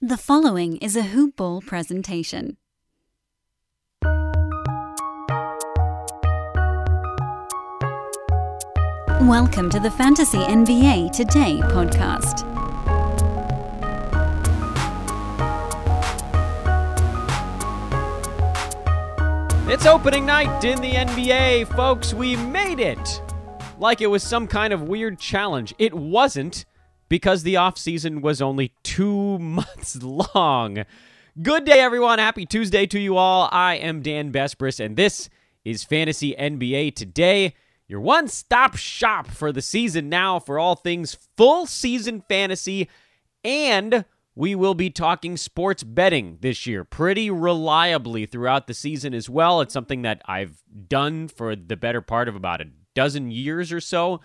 The following is a HoopBall presentation. Welcome to the Fantasy NBA Today podcast. It's opening night in the NBA, folks. We made it! Like it was some kind of weird challenge. It wasn't, because the offseason was only 2 months long. Good day, everyone. Happy Tuesday to you all. I am Dan Besbris, and this is Fantasy NBA Today, your one-stop shop for the season now for all things full-season fantasy, and we will be talking sports betting this year pretty reliably throughout the season as well. It's something that I've done for the better part of about a dozen years or so,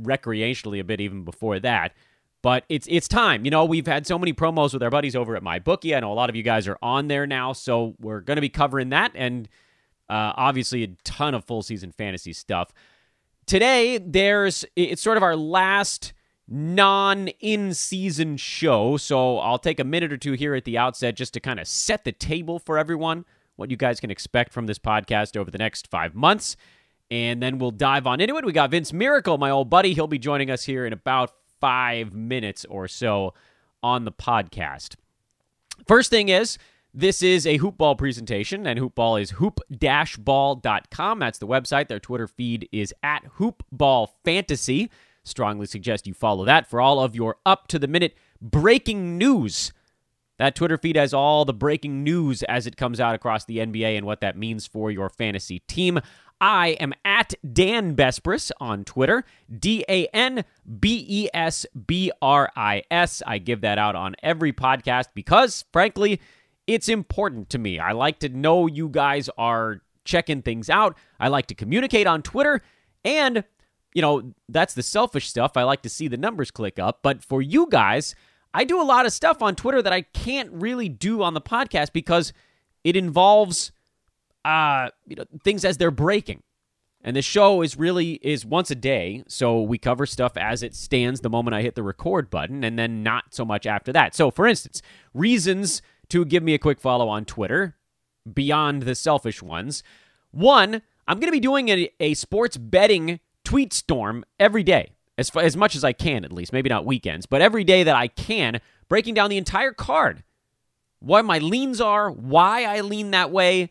recreationally a bit even before that, but it's time. You know, we've had so many promos with our buddies over at My Bookie. I know a lot of you guys are on there now, so we're going to be covering that and obviously a ton of full season fantasy stuff. Today, it's sort of our last non-in-season show, so I'll take a minute or two here at the outset just to kind of set the table for everyone, what you guys can expect from this podcast over the next 5 months. And then we'll dive on into it. We got Vince Miracle, my old buddy. He'll be joining us here in about 5 minutes or so on the podcast. First thing is, this is a HoopBall presentation, and HoopBall is hoop-ball.com. That's the website. Their Twitter feed is at HoopBallFantasy. Strongly suggest you follow that for all of your up-to-the-minute breaking news. That Twitter feed has all the breaking news as it comes out across the NBA and what that means for your fantasy team. I am at Dan Besbris on Twitter, D-A-N-B-E-S-B-R-I-S. I give that out on every podcast because, frankly, it's important to me. I like to know you guys are checking things out. I like to communicate on Twitter, and, you know, that's the selfish stuff. I like to see the numbers click up, but for you guys, I do a lot of stuff on Twitter that I can't really do on the podcast because it involves things as they're breaking. And the show is once a day, so we cover stuff as it stands the moment I hit the record button, and then not so much after that. So, for instance, reasons to give me a quick follow on Twitter, beyond the selfish ones. One, I'm going to be doing a sports betting tweet storm every day, as much as I can at least, maybe not weekends, but every day that I can, breaking down the entire card, what my leans are, why I lean that way.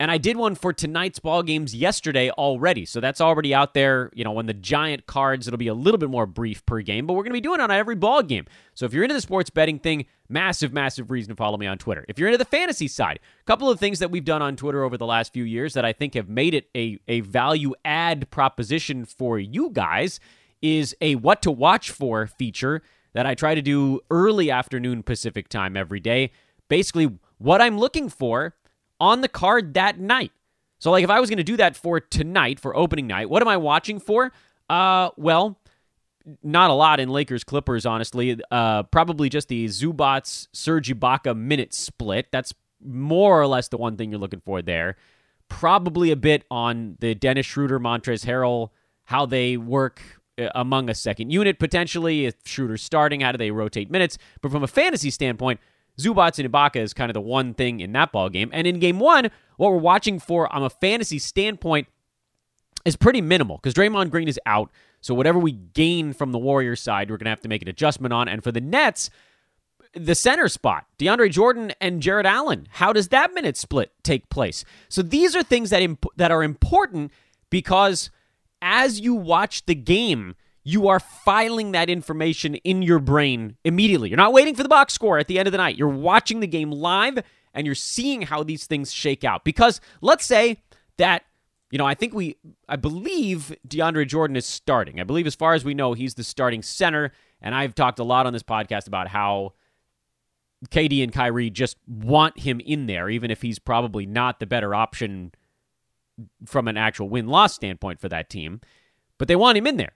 And I did one for tonight's ball games yesterday already, so that's already out there. You know, when the giant cards, it'll be a little bit more brief per game, but we're going to be doing it on every ball game. So if you're into the sports betting thing, massive, massive reason to follow me on Twitter. If you're into the fantasy side, a couple of things that we've done on Twitter over the last few years that I think have made it a value-add proposition for you guys is a what to watch for feature that I try to do early afternoon Pacific time every day. Basically, what I'm looking for on the card that night. So, like, if I was going to do that for tonight, for opening night, what am I watching for? Well, not a lot in Lakers-Clippers, honestly. Probably just the Zubac-Serge Ibaka minute split. That's more or less the one thing you're looking for there. Probably a bit on the Dennis Schroeder, Montrezl Harrell, how they work among a second unit, potentially. If Schroeder's starting, how do they rotate minutes? But from a fantasy standpoint, Zubac and Ibaka is kind of the one thing in that ball game. And in game one, what we're watching for on a fantasy standpoint is pretty minimal because Draymond Green is out. So whatever we gain from the Warriors side, we're going to have to make an adjustment on. And for the Nets, the center spot, DeAndre Jordan and Jarrett Allen, how does that minute split take place? So these are things that are important because as you watch the game, you are filing that information in your brain immediately. You're not waiting for the box score at the end of the night. You're watching the game live, and you're seeing how these things shake out. Because let's say that, you know, I believe DeAndre Jordan is starting. I believe, as far as we know, he's the starting center, and I've talked a lot on this podcast about how KD and Kyrie just want him in there, even if he's probably not the better option from an actual win-loss standpoint for that team. But they want him in there.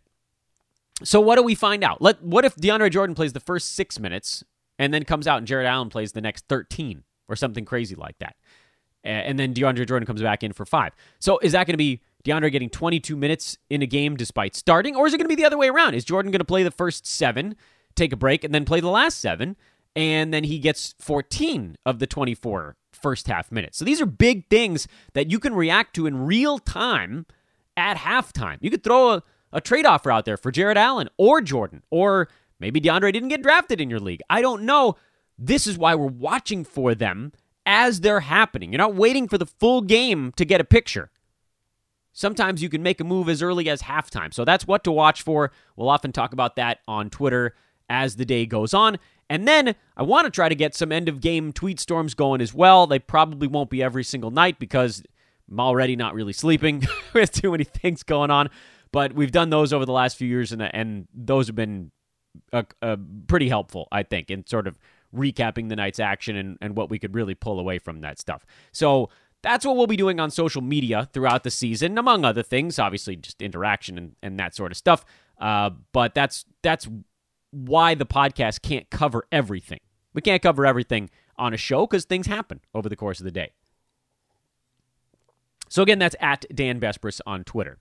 So what do we find out? What if DeAndre Jordan plays the first 6 minutes and then comes out and Jarrett Allen plays the next 13 or something crazy like that? And then DeAndre Jordan comes back in for 5. So is that going to be DeAndre getting 22 minutes in a game despite starting? Or is it going to be the other way around? Is Jordan going to play the first 7? take a break, and then play the last 7. And then he gets 14 of the 24 first half minutes. So these are big things that you can react to in real time at halftime. You could throw a trade offer out there for Jarrett Allen or Jordan, or maybe DeAndre didn't get drafted in your league. I don't know. This is why we're watching for them as they're happening. You're not waiting for the full game to get a picture. Sometimes you can make a move as early as halftime. So that's what to watch for. We'll often talk about that on Twitter as the day goes on. And then I want to try to get some end-of-game tweet storms going as well. They probably won't be every single night because I'm already not really sleeping with too many things going on. But we've done those over the last few years, and those have been pretty helpful, I think, in sort of recapping the night's action and what we could really pull away from that stuff. So that's what we'll be doing on social media throughout the season, among other things, obviously just interaction and that sort of stuff. But that's why the podcast can't cover everything. We can't cover everything on a show because things happen over the course of the day. So again, that's at Dan Besbris on Twitter.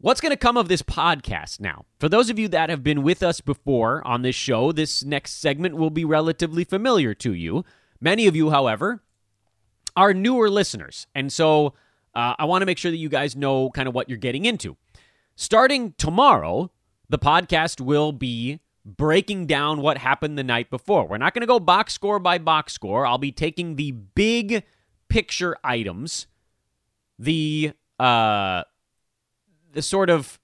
What's going to come of this podcast now? For those of you that have been with us before on this show, this next segment will be relatively familiar to you. Many of you, however, are newer listeners. And so I want to make sure that you guys know kind of what you're getting into. Starting tomorrow, the podcast will be breaking down what happened the night before. We're not going to go box score by box score. I'll be taking the big picture items, the sort of,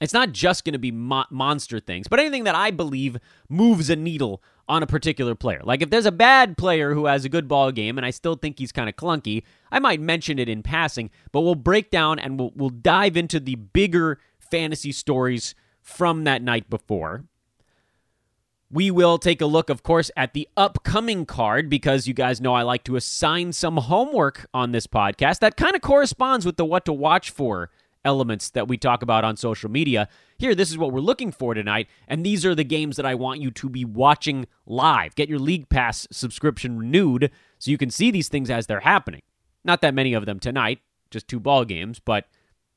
it's not just going to be monster things, but anything that I believe moves a needle on a particular player. Like if there's a bad player who has a good ball game and I still think he's kind of clunky, I might mention it in passing, but we'll break down and we'll dive into the bigger fantasy stories from that night before. We will take a look, of course, at the upcoming card because you guys know I like to assign some homework on this podcast. That kind of corresponds with the what to watch for elements that we talk about on social media. Here, this is what we're looking for tonight, and these are the games that I want you to be watching live. Get your League Pass subscription renewed so you can see these things as they're happening. Not that many of them tonight, just 2 ball games, but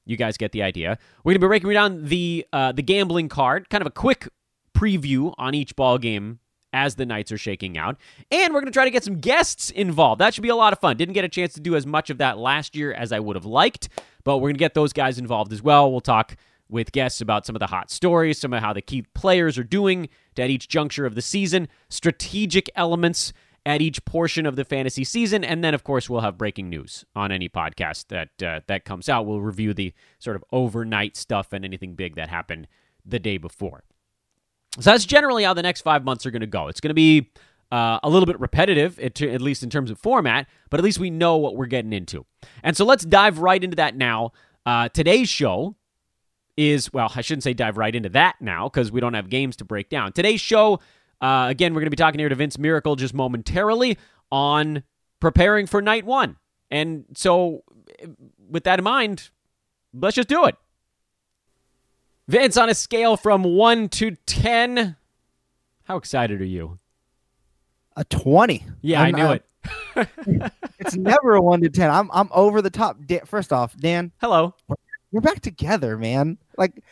you guys get the idea. We're going to be breaking down the gambling card, kind of a quick preview on each ball game as the nights are shaking out. And we're going to try to get some guests involved. That should be a lot of fun. Didn't get a chance to do as much of that last year as I would have liked, but we're going to get those guys involved as well. We'll talk with guests about some of the hot stories, some of how the key players are doing at each juncture of the season, strategic elements at each portion of the fantasy season, and then, of course, we'll have breaking news on any podcast that comes out. We'll review the sort of overnight stuff and anything big that happened the day before. So that's generally how the next 5 months are going to go. It's going to be a little bit repetitive, at least in terms of format, but at least we know what we're getting into. And so let's dive right into that now. Today's show is, well, I shouldn't say dive right into that now because we don't have games to break down. Today's show, again, we're going to be talking here to Vince Miracle just momentarily on preparing for night one. And so with that in mind, let's just do it. Vince, on a scale from 1 to 10, how excited are you? A 20. Yeah, I knew it. It's never a 1 to 10. I'm over the top. First off, Dan. Hello. We're back together, man. Like,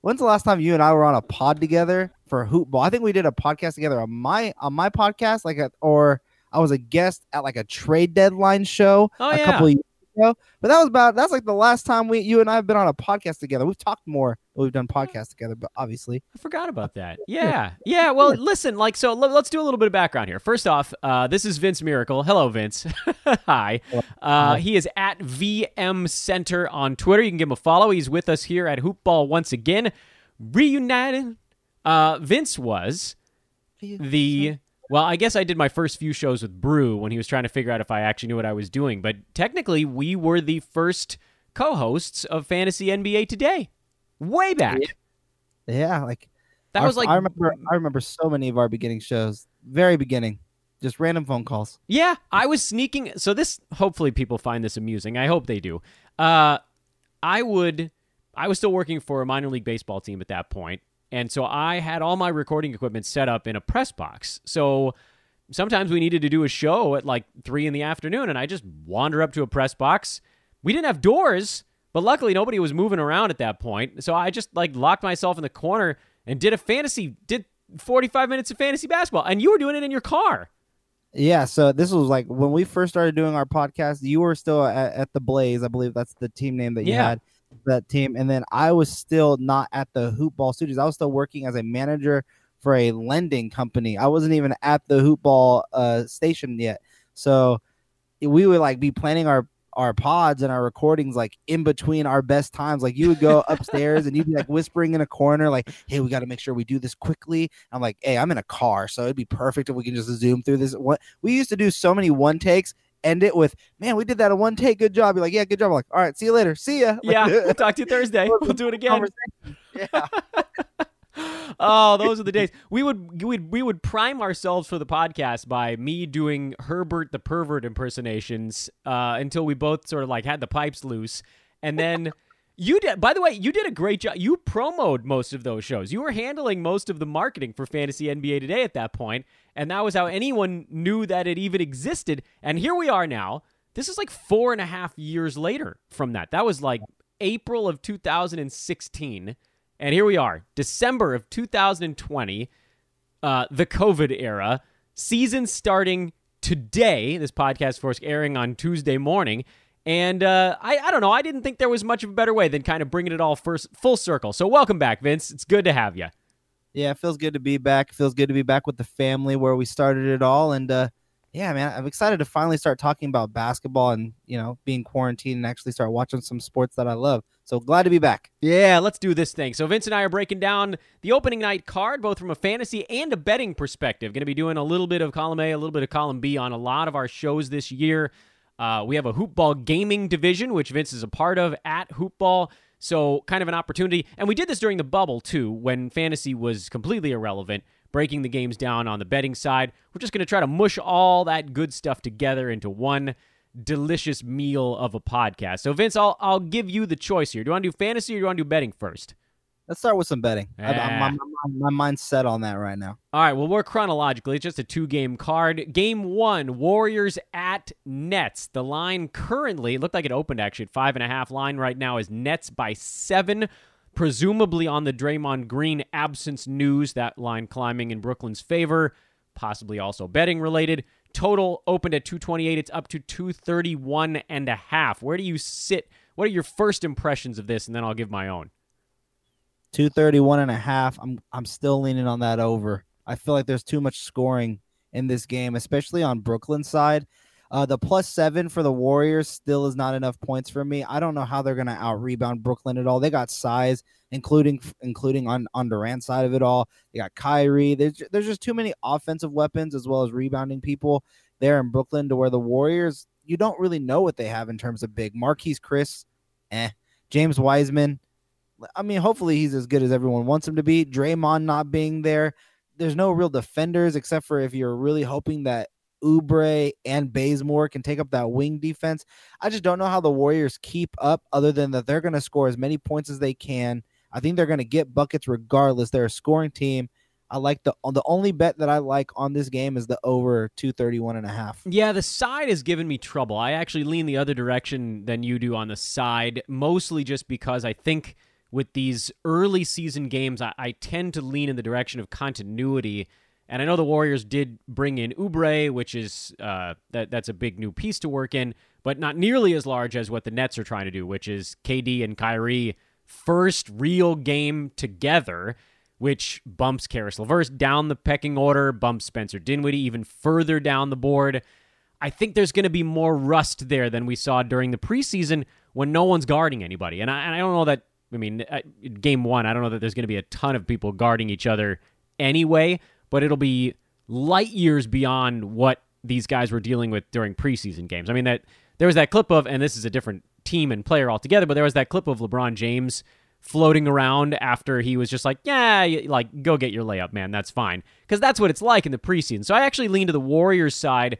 when's the last time you and I were on a pod together for HoopBall? I think we did a podcast together on my podcast, or I was a guest at like a trade deadline show a couple of years ago. But that's like the last time you and I have been on a podcast together. We've talked more. We've done podcasts together, but obviously I forgot about that. Yeah. Well, listen, let's do a little bit of background here. First off, this is Vince Miracle. Hello, Vince. Hi. He is at VMCenter on Twitter. You can give him a follow. He's with us here at HoopBall once again. Reunited. Vince was the, well, I guess I did my first few shows with Brew when he was trying to figure out if I actually knew what I was doing, but technically we were the first co-hosts of Fantasy NBA Today way back. Yeah, like that was like I remember so many of our beginning shows, very beginning, just random phone calls. Yeah, I was sneaking, so this, hopefully people find this amusing. I hope they do. I was still working for a minor league baseball team at that point. And so I had all my recording equipment set up in a press box. So sometimes we needed to do a show at like 3 p.m, and I just wander up to a press box. We didn't have doors, but luckily nobody was moving around at that point. So I just like locked myself in the corner and did 45 minutes of fantasy basketball, and you were doing it in your car. Yeah, so this was like when we first started doing our podcast, you were still at the Blaze. I believe that's the team name that you had, that team. And then I was still not at the HoopBall studios. I was still working as a manager for a lending company. I wasn't even at the HoopBall station yet. So we would like be planning our pods and our recordings like in between our best times. Like you would go upstairs and you'd be like whispering in a corner like, hey, we got to make sure we do this quickly. I'm like, hey, I'm in a car, so it'd be perfect if we can just zoom through this. We used to do so many one takes, end it with, man, we did that in one take, good job. You're like, yeah, good job. I'm like, all right, see you later, see ya. Yeah, we'll talk to you Thursday. We'll do it again. Yeah. Oh, those are the days. We would prime ourselves for the podcast by me doing Herbert the Pervert impersonations until we both sort of like had the pipes loose. And then you did. By the way, you did a great job. You promoted most of those shows. You were handling most of the marketing for Fantasy NBA Today at that point, and that was how anyone knew that it even existed. And here we are now. This is like 4.5 years later from that. That was like April of 2016. And here we are, December of 2020, the COVID era, season starting today. This podcast, of course, airing on Tuesday morning. And I don't know, I didn't think there was much of a better way than kind of bringing it all full circle. So welcome back, Vince. It's good to have you. Yeah, it feels good to be back. It feels good to be back with the family where we started it all. And yeah, man, I'm excited to finally start talking about basketball and, you know, being quarantined and actually start watching some sports that I love. So glad to be back. Yeah, let's do this thing. So Vince and I are breaking down the opening night card, both from a fantasy and a betting perspective. Going to be doing a little bit of column A, a little bit of column B on a lot of our shows this year. We have a HoopBall gaming division, which Vince is a part of at HoopBall. So kind of an opportunity. And we did this during the bubble, too, when fantasy was completely irrelevant, breaking the games down on the betting side. We're just going to try to mush all that good stuff together into one delicious meal of a podcast. So Vince, I'll give you the choice here. Do you want to do fantasy or do you want to do betting first? Let's start with some betting. My mind's set on that right now. All right, well, we're chronologically. It's just a 2-game card. Game 1, Warriors at Nets. The line currently looked like it opened actually at 5.5. Line right now is Nets by 7, presumably on the Draymond Green absence news. That line climbing in Brooklyn's favor, possibly also betting related. Total opened at 228. It's up to 231.5. Where do you sit? What are your first impressions of this? And then I'll give my own. 231.5. I'm still leaning on that over. I feel like there's too much scoring in this game, especially on Brooklyn's side. The +7 for the Warriors still is not enough points for me. I don't know how they're going to out-rebound Brooklyn at all. They got size, including on Durant's side of it all. They got Kyrie. There's just too many offensive weapons as well as rebounding people there in Brooklyn to where the Warriors, you don't really know what they have in terms of big. Marquese Chriss, James Wiseman. I mean, hopefully he's as good as everyone wants him to be. Draymond not being there. There's no real defenders except for if you're really hoping that Oubre and Bazemore can take up that wing defense. I just don't know how the Warriors keep up other than that they're going to score as many points as they can. I think they're going to get buckets regardless. They're a scoring team. I like the only bet that I like on this game is the over 231.5. Yeah, the side has given me trouble. I actually lean the other direction than you do on the side, mostly just because I think with these early season games, I tend to lean in the direction of continuity. And I know the Warriors did bring in Oubre, which is that's a big new piece to work in, but not nearly as large as what the Nets are trying to do, which is KD and Kyrie first real game together, which bumps Caris LeVert down the pecking order, bumps Spencer Dinwiddie even further down the board. I think there's going to be more rust there than we saw during the preseason when no one's guarding anybody. And I don't know that, I mean, game one, I don't know that there's going to be a ton of people guarding each other anyway, but it'll be light years beyond what these guys were dealing with during preseason games. I mean, that there was that clip of, and this is a different team and player altogether, but there was that clip of LeBron James floating around after he was just like, yeah, like go get your layup, man. That's fine. Because that's what it's like in the preseason. So I actually lean to the Warriors side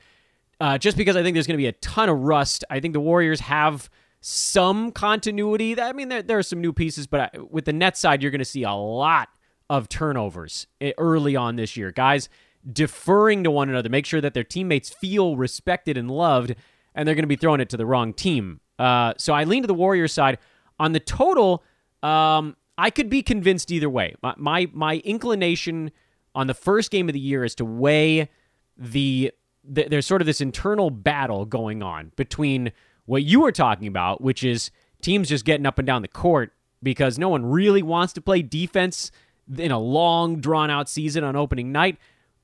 just because I think there's going to be a ton of rust. I think the Warriors have some continuity. I mean, there are some new pieces, but with the Nets side, you're going to see a lot of turnovers early on this year. Guys deferring to one another, make sure that their teammates feel respected and loved, and they're going to be throwing it to the wrong team. So I lean to the Warriors side. On the total, I could be convinced either way. My inclination on the first game of the year is to weigh there's sort of this internal battle going on between what you were talking about, which is teams just getting up and down the court because no one really wants to play defense in a long, drawn-out season on opening night,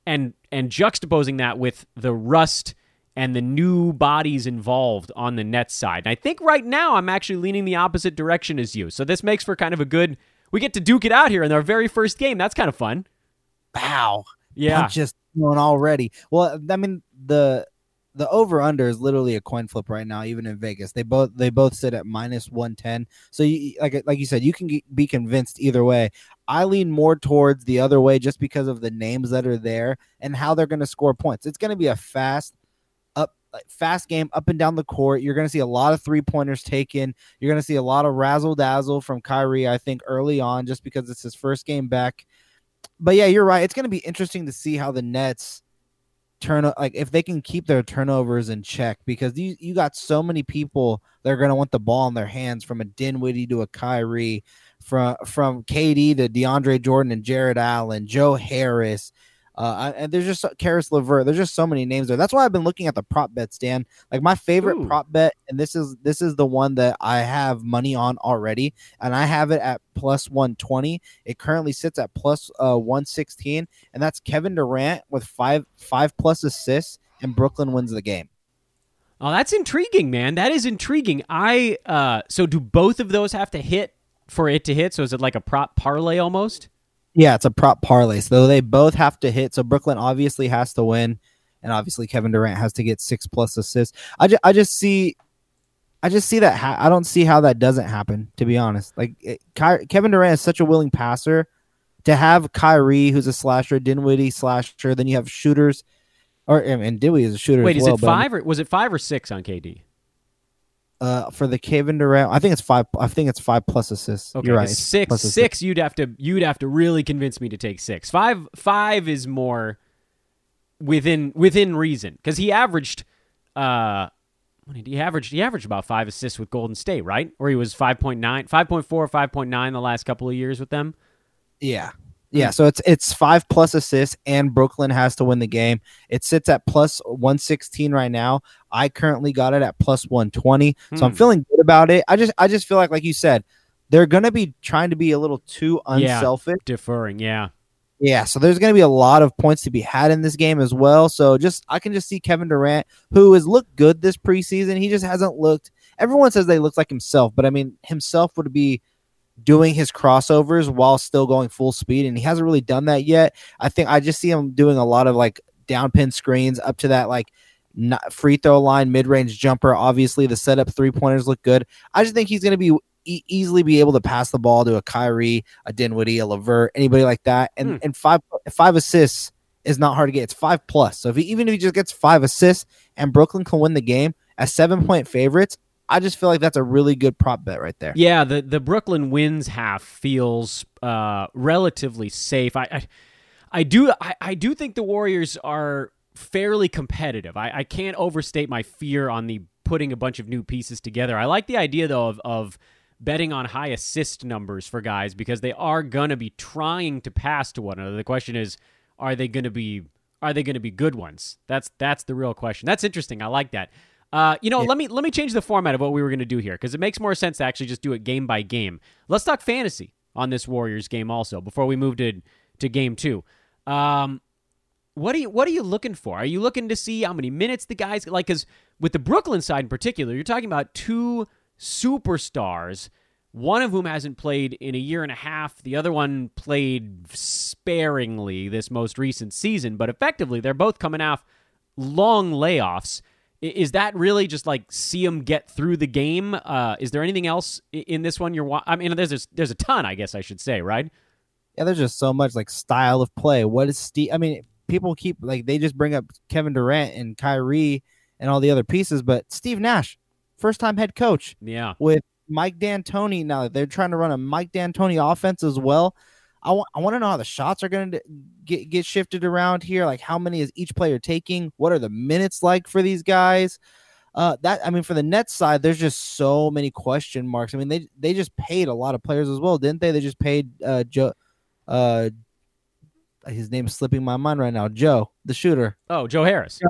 and juxtaposing that with the rust and the new bodies involved on the Nets side. And I think right now I'm actually leaning the opposite direction as you. So this makes for kind of a good... We get to duke it out here in our very first game. That's kind of fun. Wow. Yeah. I'm just going already. Well, I mean, the over-under is literally a coin flip right now, even in Vegas. They both sit at minus 110. So, like you said, you can be convinced either way. I lean more towards the other way just because of the names that are there and how they're going to score points. It's going to be a fast game up and down the court. You're going to see a lot of three-pointers taken. You're going to see a lot of razzle-dazzle from Kyrie, I think, early on just because it's his first game back. But, yeah, you're right. It's going to be interesting to see how the Nets turn, like, if they can keep their turnovers in check, because you got so many people that are going to want the ball in their hands, from a Dinwiddie to a Kyrie, from KD to DeAndre Jordan and Jarrett Allen, Joe Harris. And there's just Caris LeVert. There's just so many names there. That's why I've been looking at the prop bets, Dan. Like, my favorite prop bet, and this is the one that I have money on already, and I have it at plus 120. It currently sits at plus 116, and that's Kevin Durant with five plus assists, and Brooklyn wins the game. Oh, that's intriguing, man. That is intriguing. So do both of those have to hit for it to hit? So is it like a prop parlay almost? Yeah, it's a prop parlay. So they both have to hit. So Brooklyn obviously has to win, and obviously Kevin Durant has to get 6+ assists. I just see that. I don't see how that doesn't happen, to be honest. Like, Kevin Durant is such a willing passer. To have Kyrie, who's a slasher, Dinwiddie slasher, then you have shooters, and Dinwiddie is a shooter. Wait, as well, is it five? Or was it 5 or 6 on KD? For the Kevin Durant, I think it's 5. I think it's 5 plus assists. Okay, you're right. 6. You'd have to really convince me to take 6. 5 is more within reason, because he averaged. He averaged about 5 assists with Golden State, right? Or he was 5.9, 5.4, 5.9 the last couple of years with them. Yeah. So it's 5 plus assists, and Brooklyn has to win the game. It sits at plus 116 right now. I currently got it at plus 120, so I'm feeling good about it. I just feel like you said, they're going to be trying to be a little too unselfish, deferring. Yeah. So there's going to be a lot of points to be had in this game as well. So I can just see Kevin Durant, who has looked good this preseason. He just hasn't looked. Everyone says they look like himself, but I mean, himself would be doing his crossovers while still going full speed, and he hasn't really done that yet. I think I just see him doing a lot of like down pin screens up to that like free throw line, mid-range jumper. Obviously the setup three-pointers look good. I just think he's going to be easily be able to pass the ball to a Kyrie, a Dinwiddie, a LeVert, anybody like that. And five assists is not hard to get. It's 5+. So even if he just gets 5 assists and Brooklyn can win the game as 7-point favorites, I just feel like that's a really good prop bet right there. Yeah, the Brooklyn wins half feels relatively safe. I do think the Warriors are fairly competitive. I can't overstate my fear on the putting a bunch of new pieces together. I like the idea, though, of betting on high assist numbers for guys, because they are going to be trying to pass to one another. The question is, are they going to be good ones? That's the real question. That's interesting. I like that. Yeah. Let me change the format of what we were going to do here, because it makes more sense to actually just do it game by game. Let's talk fantasy on this Warriors game also before we move to game 2. What are you looking for? Are you looking to see how many minutes the guys like? Because with the Brooklyn side in particular, you're talking about 2 superstars, one of whom hasn't played in a year and a half. The other one played sparingly this most recent season, but effectively they're both coming off long layoffs. Is that really just like see them get through the game? Is there anything else in this one there's a ton, I guess I should say, right? Yeah, there's just so much like style of play. What is people keep like they just bring up Kevin Durant and Kyrie and all the other pieces, but Steve Nash, first-time head coach, with Mike D'Antoni now. They're trying to run a Mike D'Antoni offense as well. I want to know how the shots are going to get shifted around here. Like, how many is each player taking? What are the minutes like for these guys? That, I mean, for the Nets side, there's just so many question marks. I mean, they just paid a lot of players as well, didn't they? They just paid Joe. His name is slipping my mind right now. Joe, the shooter. Oh, Joe Harris.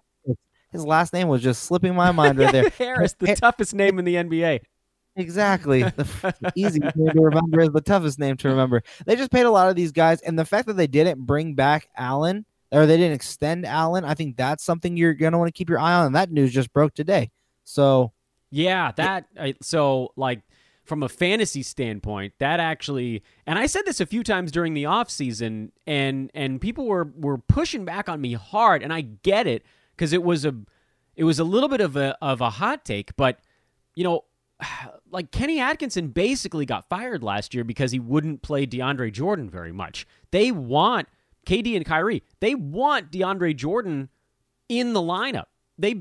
His last name was just slipping my mind right there. Harris, the toughest name in the NBA. Exactly. The easy name to remember is the toughest name to remember. They just paid a lot of these guys, and the fact that they didn't bring back Allen, or they didn't extend Allen, I think that's something you're going to want to keep your eye on. And that news just broke today. So, yeah, from a fantasy standpoint, that actually, and I said this a few times during the offseason, and people were pushing back on me hard, and I get it, because it was a little bit of a hot take, but you know, like Kenny Atkinson basically got fired last year because he wouldn't play DeAndre Jordan very much. They want KD and Kyrie. They want DeAndre Jordan in the lineup. They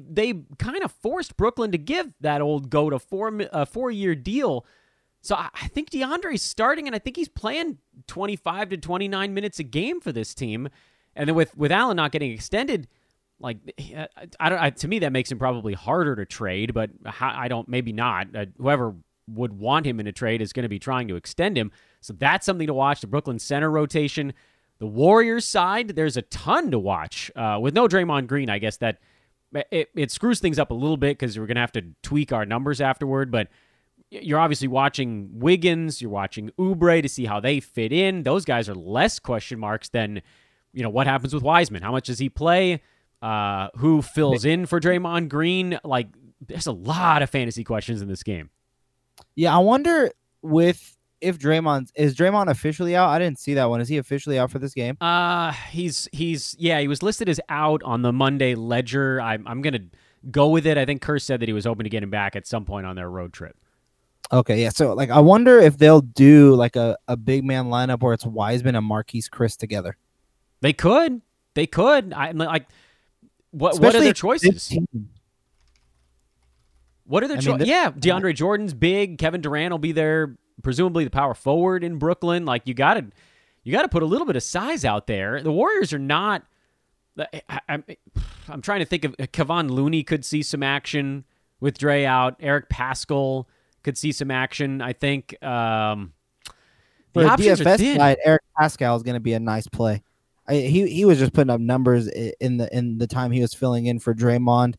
kind of forced Brooklyn to give that old goat a 4-year deal. So I think DeAndre's starting, and I think he's playing 25 to 29 minutes a game for this team. And then with Allen not getting extended, like to me that makes him probably harder to trade. But I don't, maybe not. Whoever would want him in a trade is going to be trying to extend him. So that's something to watch. The Brooklyn center rotation, the Warriors side, there's a ton to watch with no Draymond Green. I guess that. It screws things up a little bit because we're going to have to tweak our numbers afterward, but you're obviously watching Wiggins, you're watching Oubre to see how they fit in. Those guys are less question marks than, you know, what happens with Wiseman? How much does he play? Who fills in for Draymond Green? Like, there's a lot of fantasy questions in this game. Yeah, I wonder if Draymond officially out? I didn't see that one. Is he officially out for this game? He was listed as out on the Monday ledger. I'm going to go with it. I think Kerr said that he was hoping to get him back at some point on their road trip. Okay, yeah. So, like, I wonder if they'll do like a big man lineup where it's Wiseman and Marquese Chriss together. They could. I'm like, what are their choices? What are their choices? Yeah, DeAndre Jordan's big. Kevin Durant will be there. Presumably the power forward in Brooklyn. Like, you gotta put a little bit of size out there. The Warriors are not. I'm trying to think of Kevon Looney could see some action with Dre out. Eric Paschall could see some action. I think the DFS side, Eric Paschall is going to be a nice play. He was just putting up numbers in the time he was filling in for Draymond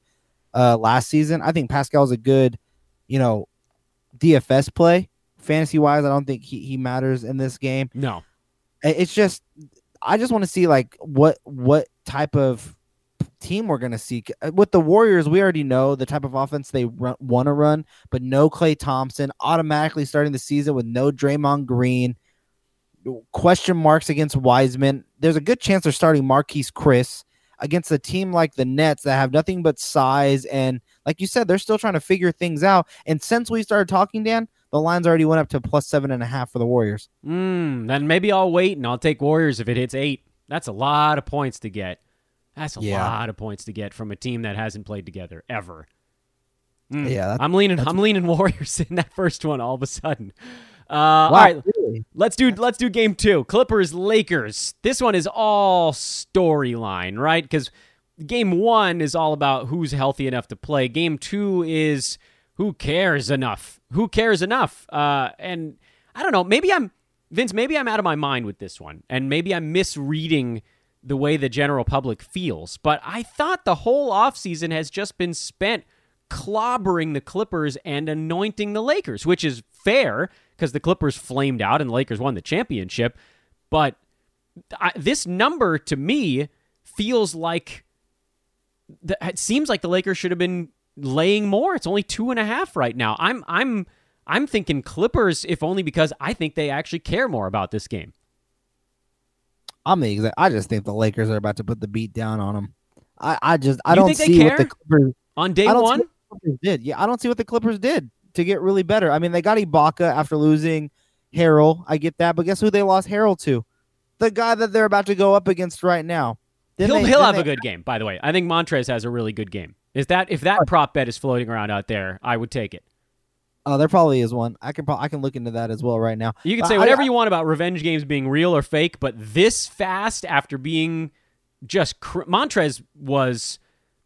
last season. I think Paschall is a good, you know, DFS play. Fantasy-wise, I don't think he matters in this game. No. It's just, I just want to see, like, what type of team we're going to see. With the Warriors, we already know the type of offense they want to run, but no Klay Thompson, automatically starting the season with no Draymond Green, question marks against Wiseman. There's a good chance they're starting Marquese Chriss against a team like the Nets that have nothing but size, and like you said, they're still trying to figure things out. And since we started talking, Dan, the lines already went up to plus 7.5 for the Warriors. Then maybe I'll wait and I'll take Warriors if it hits 8. That's a lot of points to get. That's a lot of points to get from a team that hasn't played together ever. Yeah, I'm leaning Warriors in that first one. All of a sudden, wow, all right, really? Let's do game 2. Clippers Lakers. This one is all storyline, right? Because game 1 is all about who's healthy enough to play. Game 2 is who cares enough. Who cares enough? And I don't know. Maybe I'm out of my mind with this one, and maybe I'm misreading the way the general public feels. But I thought the whole offseason has just been spent clobbering the Clippers and anointing the Lakers, which is fair because the Clippers flamed out and the Lakers won the championship. But this number to me feels like it seems like the Lakers should have been laying more. It's only 2.5 right now. I'm thinking Clippers, if only because I think they actually care more about this game. I just think the Lakers are about to put the beat down on them. I don't see what the Clippers on day one did. Yeah, I don't see what the Clippers did to get really better. I mean, they got Ibaka after losing Harrell. I get that, but guess who they lost Harrell to? The guy that they're about to go up against right now. He'll have a good game, by the way. I think Montrez has a really good game. Is that if that prop bet is floating around out there, I would take it. Oh, there probably is one. I can look into that as well right now. You can say whatever you want about revenge games being real or fake, but this fast after being just Montrez was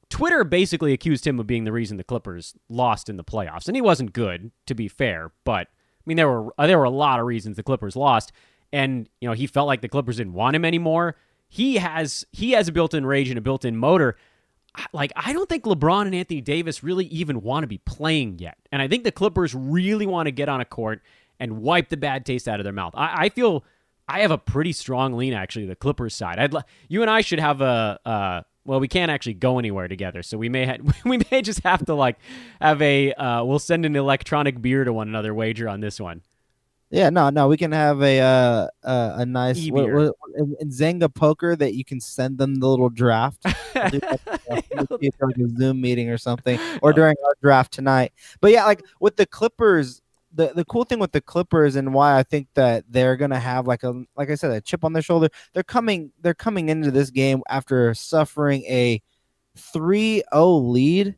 Twitter basically accused him of being the reason the Clippers lost in the playoffs. And he wasn't good, to be fair. But, I mean, there were a lot of reasons the Clippers lost. And, you know, he felt like the Clippers didn't want him anymore. He has a built-in rage and a built-in motor. Like, I don't think LeBron and Anthony Davis really even want to be playing yet. And I think the Clippers really want to get on a court and wipe the bad taste out of their mouth. I feel I have a pretty strong lean, actually, the Clippers side. You and I should have a... well, we can't actually go anywhere together, so we may just have to have a we'll send an electronic beer to one another wager on this one. Yeah, no, we can have a nice in Zynga poker that you can send them the little draft, like a Zoom meeting or something, or during our draft tonight. But yeah, like with the Clippers, the cool thing with the Clippers and why I think that they're gonna have like I said a chip on their shoulder. They're coming into this game after suffering a 3-0 lead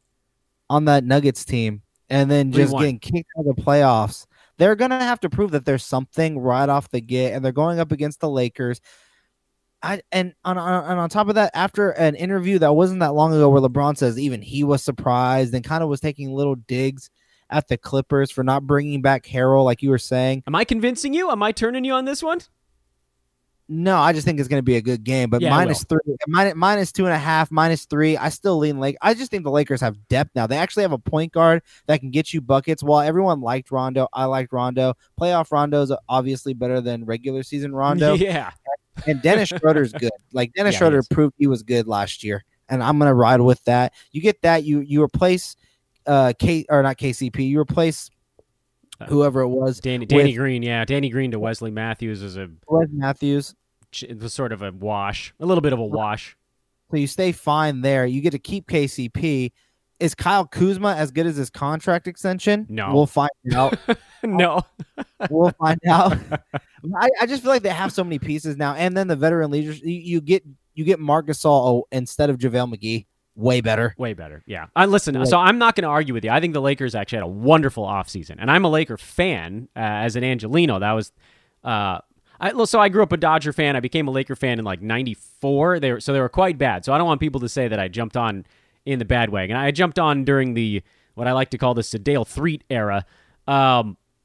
on that Nuggets team and then just getting kicked out of the playoffs. They're gonna have to prove that there's something right off the get, and they're going up against the Lakers. And on top of that, after an interview that wasn't that long ago where LeBron says even he was surprised and kind of was taking little digs at the Clippers for not bringing back Harrell, like you were saying. Am I convincing you? Am I turning you on this one? No, I just think it's going to be a good game. But yeah, -3, -2.5, -3, I still lean Lakers. I just think the Lakers have depth now. They actually have a point guard that can get you buckets. While everyone liked Rondo, I liked Rondo. Playoff Rondo is obviously better than regular season Rondo. Yeah. And Dennis Schroeder's good. Like Dennis Schroeder proved he was good last year, and I'm going to ride with that. You get that. You replace. You replace whoever it was. Danny Green, yeah. Danny Green to Wesley Matthews is a... Wesley Matthews. It was sort of a wash. A little bit of a wash. So you stay fine there. You get to keep KCP. Is Kyle Kuzma as good as his contract extension? No. We'll find out. No. We'll find out. I just feel like they have so many pieces now. And then the veteran leaders, you get Marc Gasol instead of JaVale McGee. Way better. Yeah. So I'm not going to argue with you. I think the Lakers actually had a wonderful offseason, and I'm a Laker fan as an Angeleno. That was, so I grew up a Dodger fan. I became a Laker fan in like '94. They were quite bad. So I don't want people to say that I jumped on in the bad wagon. I jumped on during the, what I like to call the Sedale Threet era.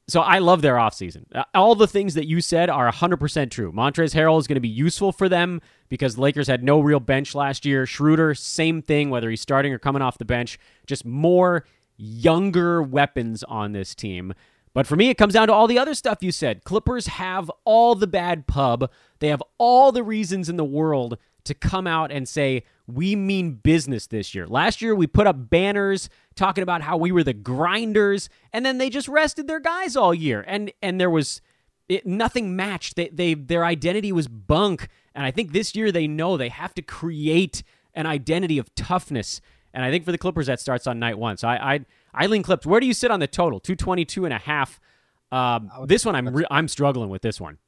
So I love their offseason. All the things that you said are 100% true. Montrezl Harrell is going to be useful for them because Lakers had no real bench last year. Schroeder, same thing, whether he's starting or coming off the bench. Just more younger weapons on this team. But for me, it comes down to all the other stuff you said. Clippers have all the bad pub. They have all the reasons in the world to come out and say, we mean business this year. Last year, we put up banners talking about how we were the grinders, and then they just rested their guys all year. And there was nothing matched. Their identity was bunk. And I think this year they know they have to create an identity of toughness. And I think for the Clippers, that starts on night one. So I lean Clips. Where do you sit on the total? 222.5. This one, I'm struggling with this one.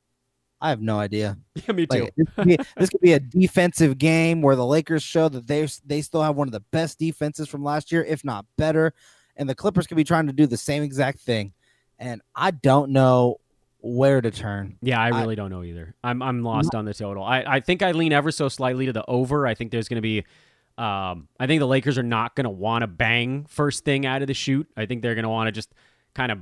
I have no idea. Yeah, me too. This could be a defensive game where the Lakers show that they still have one of the best defenses from last year, if not better. And the Clippers could be trying to do the same exact thing. And I don't know where to turn. Yeah, I really don't know either. I'm lost on the total. I think I lean ever so slightly to the over. I think there's going to be I think the Lakers are not going to want to bang first thing out of the shoot. I think they're going to want to just kind of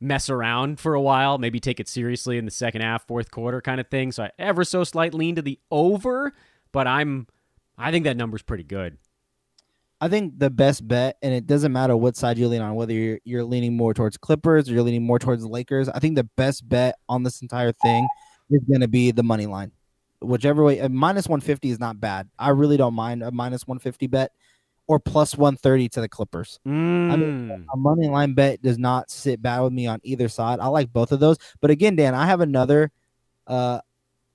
mess around for a while, maybe take it seriously in the second half, fourth quarter kind of thing. So I ever so slight lean to the over, but I think that number's pretty good. I think the best bet, and it doesn't matter what side you lean on, whether you're leaning more towards Clippers or you're leaning more towards Lakers, I think the best bet on this entire thing is going to be the money line. Whichever way, -150 is not bad. I really don't mind a -150 bet. Or +130 to the Clippers. I mean, a money line bet does not sit bad with me on either side. I like both of those. But again, Dan, I have another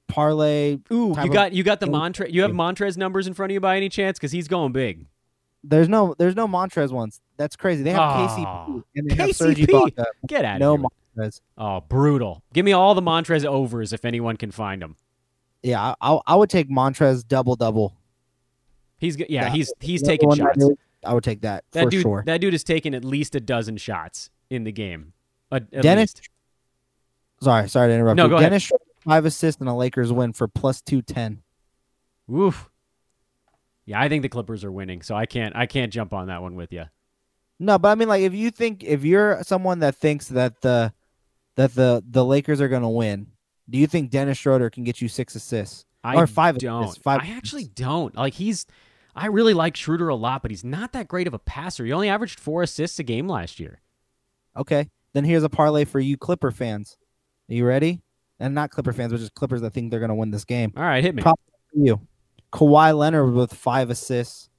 parlay. Ooh, you got the Montrez. You have Montrez numbers in front of you by any chance? Because he's going big. There's no Montrez ones. That's crazy. They have KCP and they have Serge Ibaka. Get out of here. No Montrez. Oh, brutal. Give me all the Montrez overs if anyone can find them. Yeah, I would take Montrez double. He's good. Yeah, he's taking shots. I would take that for sure. That dude is taking at least a dozen shots in the game. Dennis, least. Sorry to interrupt. No, you. Go Dennis ahead. 5 assists and a Lakers win for +210. Oof. Yeah, I think the Clippers are winning, so I can't jump on that one with you. No, but I mean, like, if you're someone that thinks that the Lakers are going to win, do you think Dennis Schroeder can get you 6 assists or 5 assists? I actually don't. Like, I really like Schroeder a lot, but he's not that great of a passer. He only averaged 4 assists a game last year. Okay, then here's a parlay for you Clipper fans. Are you ready? And not Clipper fans, but just Clippers that think they're going to win this game. All right, hit me. Probably for you. Kawhi Leonard with 5 assists.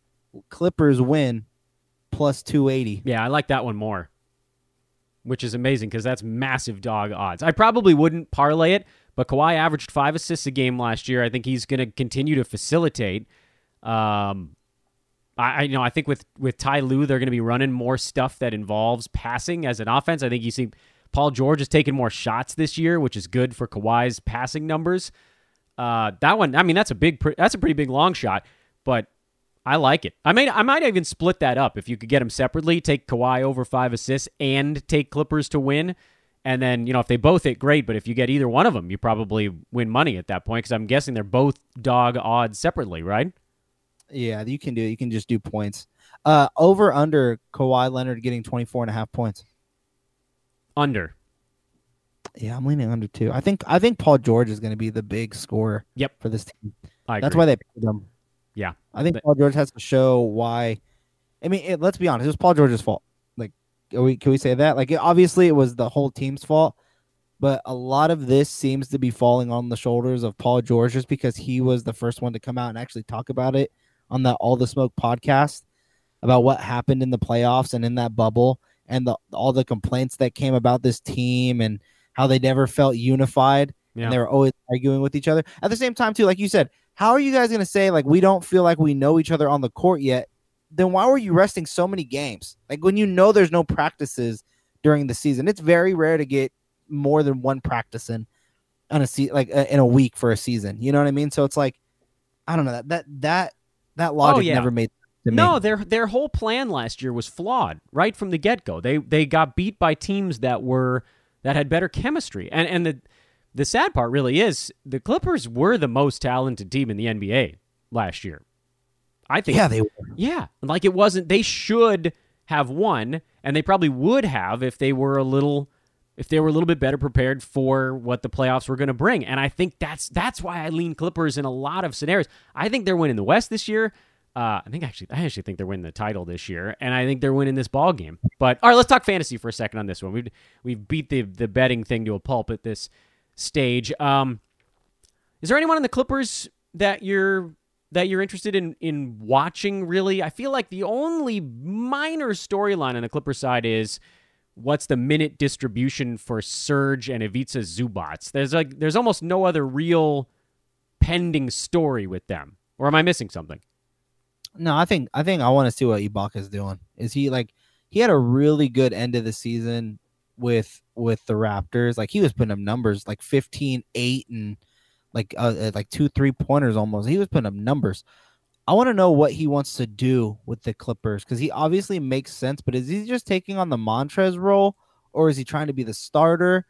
Clippers win plus 280. Yeah, I like that one more, which is amazing because that's massive dog odds. I probably wouldn't parlay it, but Kawhi averaged 5 assists a game last year. I think he's going to continue to facilitate. I think with Ty Lue, they're going to be running more stuff that involves passing as an offense. I think you see Paul George is taking more shots this year, which is good for Kawhi's passing numbers. That one, I mean, that's a pretty big long shot, but I like it. I might even split that up if you could get them separately. Take Kawhi over 5 assists and take Clippers to win, and then if they both hit, great. But if you get either one of them, you probably win money at that point because I'm guessing they're both dog odds separately, right? Yeah, you can do it. You can just do points. Over under Kawhi Leonard getting 24.5 points. Under. Yeah, I'm leaning under too. I think Paul George is going to be the big scorer. Yep. For this team. That's why they picked him. Yeah, I think Paul George has to show why. I mean, let's be honest, it was Paul George's fault. Like, can we say that? Like, obviously, it was the whole team's fault, but a lot of this seems to be falling on the shoulders of Paul George, just because he was the first one to come out and actually talk about it on the All the Smoke podcast about what happened in the playoffs and in that bubble and all the complaints that came about this team and how they never felt unified. Yeah. And they were always arguing with each other. At the same time, too, like you said, how are you guys going to say, like, we don't feel like we know each other on the court yet? Then why were you resting so many games? Like, when there's no practices during the season, it's very rare to get more than one practice in on in a week for a season. You know what I mean? So it's like, I don't know, that logic never made sense to me. No, their whole plan last year was flawed right from the get-go. They got beat by teams that had better chemistry. And the sad part really is the Clippers were the most talented team in the NBA last year. I think. Yeah, they were. Yeah. Like, it wasn't, they should have won, and they probably would have if they were a little bit better prepared for what the playoffs were going to bring. And I think that's why I lean Clippers in a lot of scenarios. I think they're winning the West this year. I actually think they're winning the title this year, and I think they're winning this ball game. But all right, let's talk fantasy for a second on this one. We've beat the betting thing to a pulp at this stage. Is there anyone in the Clippers that you're interested in watching? Really, I feel like the only minor storyline on the Clippers side is what's the minute distribution for Serge and Ivica Zubac. There's almost no other real pending story with them. Or am I missing something? No, I think I want to see what Ibaka's doing. Is he he had a really good end of the season with the Raptors. Like, he was putting up numbers like 15, 8 and like 2 3-pointers almost. He was putting up numbers. I want to know what he wants to do with the Clippers, cuz he obviously makes sense, but is he just taking on the Montrez role, or is he trying to be the starter?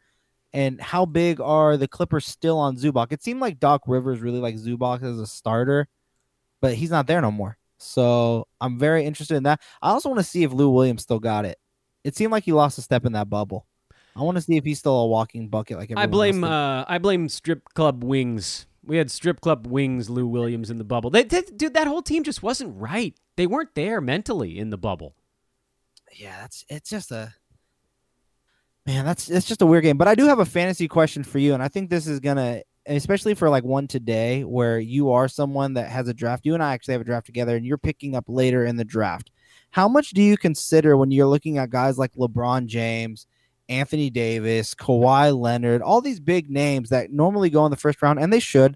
And how big are the Clippers still on Zubac? It seemed like Doc Rivers really liked Zubac as a starter, but he's not there no more. So I'm very interested in that. I also want to see if Lou Williams still got it. It seemed like he lost a step in that bubble. I want to see if he's still a walking bucket. Like, I blame Strip Club Wings. We had Strip Club Wings Lou Williams in the bubble. Dude, that whole team just wasn't right. They weren't there mentally in the bubble. Yeah, it's just a weird game. But I do have a fantasy question for you, and I think this is gonna, especially for like one today where you are someone that has a draft. You and I actually have a draft together, and you're picking up later in the draft. How much do you consider when you're looking at guys like LeBron James, Anthony Davis, Kawhi Leonard, all these big names that normally go in the first round, and they should,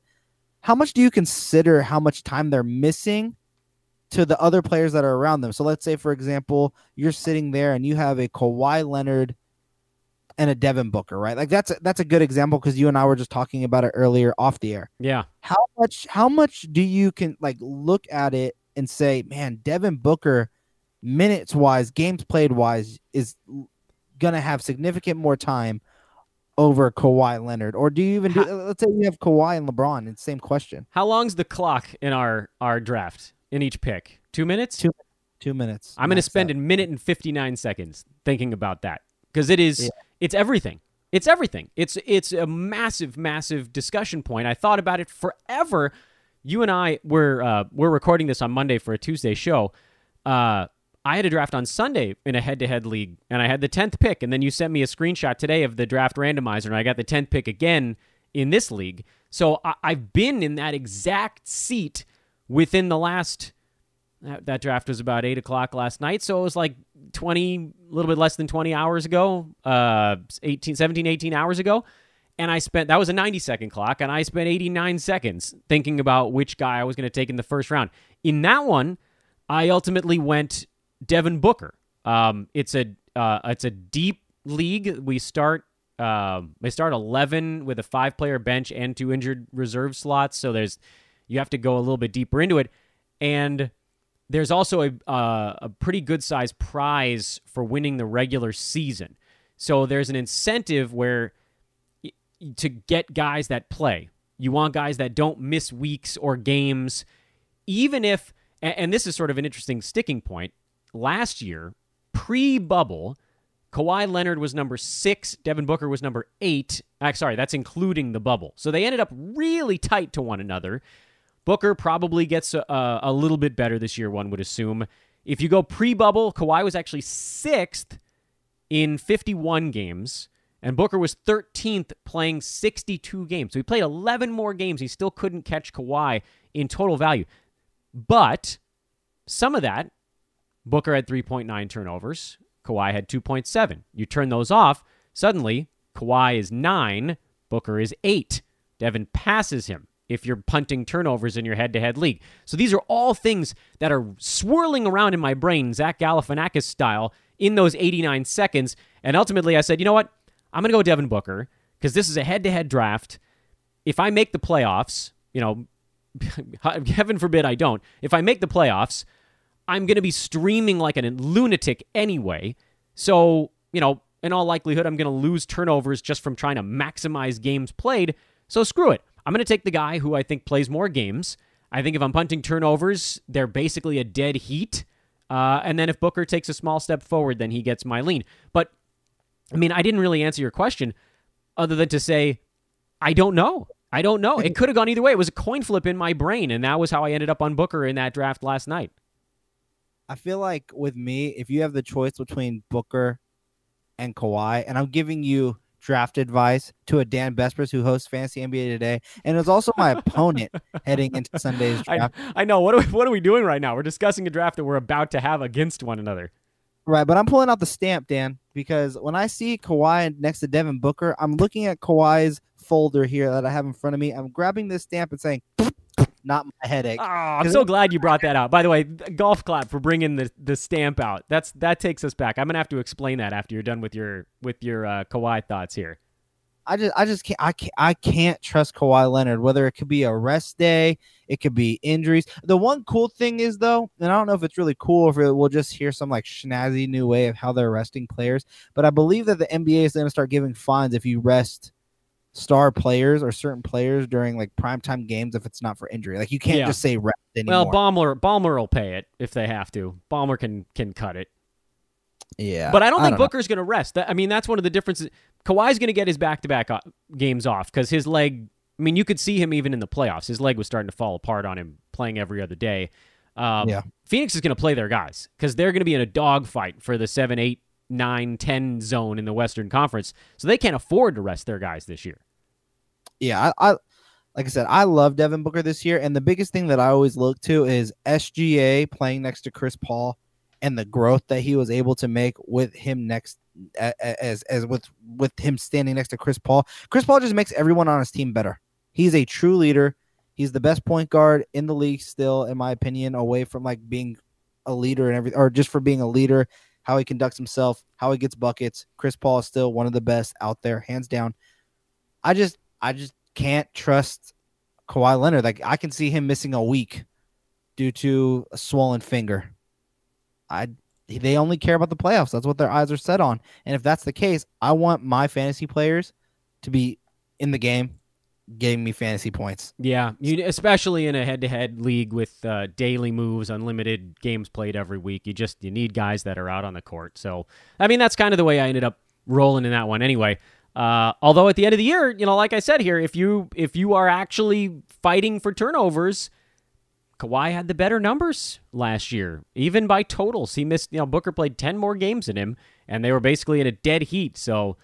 how much do you consider how much time they're missing to the other players that are around them? So let's say, for example, you're sitting there and you have a Kawhi Leonard and a Devin Booker, right? Like, that's a good example because you and I were just talking about it earlier off the air. Yeah. How much do you can look at it and say, man, Devin Booker, minutes wise, games played wise, is gonna have significant more time over Kawhi Leonard? Or do you even let's say you have Kawhi and LeBron? It's the same question. How long's the clock in our draft? in each pick? 2 minutes? Two minutes. I'm going to spend a minute and 59 seconds thinking about that because it is it's everything. It's everything. It's a massive, massive discussion point. I thought about it forever. You and I we're recording this on Monday for a Tuesday show. I had a draft on Sunday in a head-to-head league, and I had the 10th pick, and then you sent me a screenshot today of the draft randomizer, and I got the 10th pick again in this league. So I've been in that exact seat within the last... That draft was about 8 o'clock last night, so it was like 20, a little bit less than 20 hours ago, 18 hours ago, and I spent... That was a 90-second clock, and I spent 89 seconds thinking about which guy I was going to take in the first round. In that one, I ultimately went... Devin Booker. It's a deep league. We start 11 with a 5-player bench and 2 injured reserve slots. So you have to go a little bit deeper into it. And there's also a pretty good size prize for winning the regular season. So there's an incentive where to get guys that play. You want guys that don't miss weeks or games, even if... And this is sort of an interesting sticking point. Last year, pre-bubble, Kawhi Leonard was number 6, Devin Booker was number 8. Sorry, that's including the bubble. So they ended up really tight to one another. Booker probably gets a little bit better this year, one would assume. If you go pre-bubble, Kawhi was actually 6th in 51 games, and Booker was 13th playing 62 games. So he played 11 more games. He still couldn't catch Kawhi in total value. But some of that... Booker had 3.9 turnovers. Kawhi had 2.7. You turn those off, suddenly Kawhi is 9, Booker is 8. Devin passes him if you're punting turnovers in your head-to-head league. So these are all things that are swirling around in my brain, Zach Galifianakis style, in those 89 seconds. And ultimately I said, you know what? I'm going to go Devin Booker because this is a head-to-head draft. If I make the playoffs, you know, heaven forbid I don't. If I make the playoffs... I'm going to be streaming like a lunatic anyway. So, you know, in all likelihood, I'm going to lose turnovers just from trying to maximize games played. So screw it. I'm going to take the guy who I think plays more games. I think if I'm punting turnovers, they're basically a dead heat. And then if Booker takes a small step forward, then he gets my lean. But, I mean, I didn't really answer your question other than to say, I don't know. It could have gone either way. It was a coin flip in my brain. And that was how I ended up on Booker in that draft last night. I feel like with me, if you have the choice between Booker and Kawhi, and I'm giving you draft advice to a Dan Besbris who hosts Fantasy NBA Today, and it's also my opponent heading into Sunday's draft. I know. What are we doing right now? We're discussing a draft that we're about to have against one another. Right, but I'm pulling out the stamp, Dan, because when I see Kawhi next to Devin Booker, I'm looking at Kawhi's folder here that I have in front of me. I'm grabbing this stamp and saying... Not my headache. Oh, I'm so glad you brought that out. By the way, golf clap for bringing the stamp out. That takes us back. I'm gonna have to explain that after you're done with your Kawhi thoughts here. I just can't trust Kawhi Leonard. Whether it could be a rest day, it could be injuries. The one cool thing is though, and I don't know if it's really cool, if we'll just hear some like schnazzy new way of how they're resting players. But I believe that the NBA is gonna start giving fines if you rest star players or certain players during like primetime games if it's not for injury. Like you can't just say rest anymore. Well, Ballmer will pay it if they have to. Ballmer can cut it. Yeah. But I don't think Booker's going to rest. I mean, that's one of the differences. Kawhi's going to get his back-to-back games off because his leg, I mean, you could see him even in the playoffs. His leg was starting to fall apart on him playing every other day. Phoenix is going to play their guys because they're going to be in a dogfight for the 7, 8, 9, 10 zone in the Western Conference. So they can't afford to rest their guys this year. Yeah, I love Devin Booker this year, and the biggest thing that I always look to is SGA playing next to Chris Paul and the growth that he was able to make with him next as with him standing next to Chris Paul. Chris Paul just makes everyone on his team better. He's a true leader. He's the best point guard in the league still, in my opinion, away from like being a leader and everything, or just for being a leader, how he conducts himself, how he gets buckets. Chris Paul is still one of the best out there, hands down. I just can't trust Kawhi Leonard. Like I can see him missing a week due to a swollen finger. They only care about the playoffs. That's what their eyes are set on. And if that's the case, I want my fantasy players to be in the game, getting me fantasy points. Yeah, especially in a head-to-head league with daily moves, unlimited games played every week. You need guys that are out on the court. So, I mean, that's kind of the way I ended up rolling in that one anyway. Although at the end of the year, you know, like I said here, if you are actually fighting for turnovers, Kawhi had the better numbers last year, even by totals. He missed, you know, Booker played 10 more games than him, and they were basically in a dead heat. So,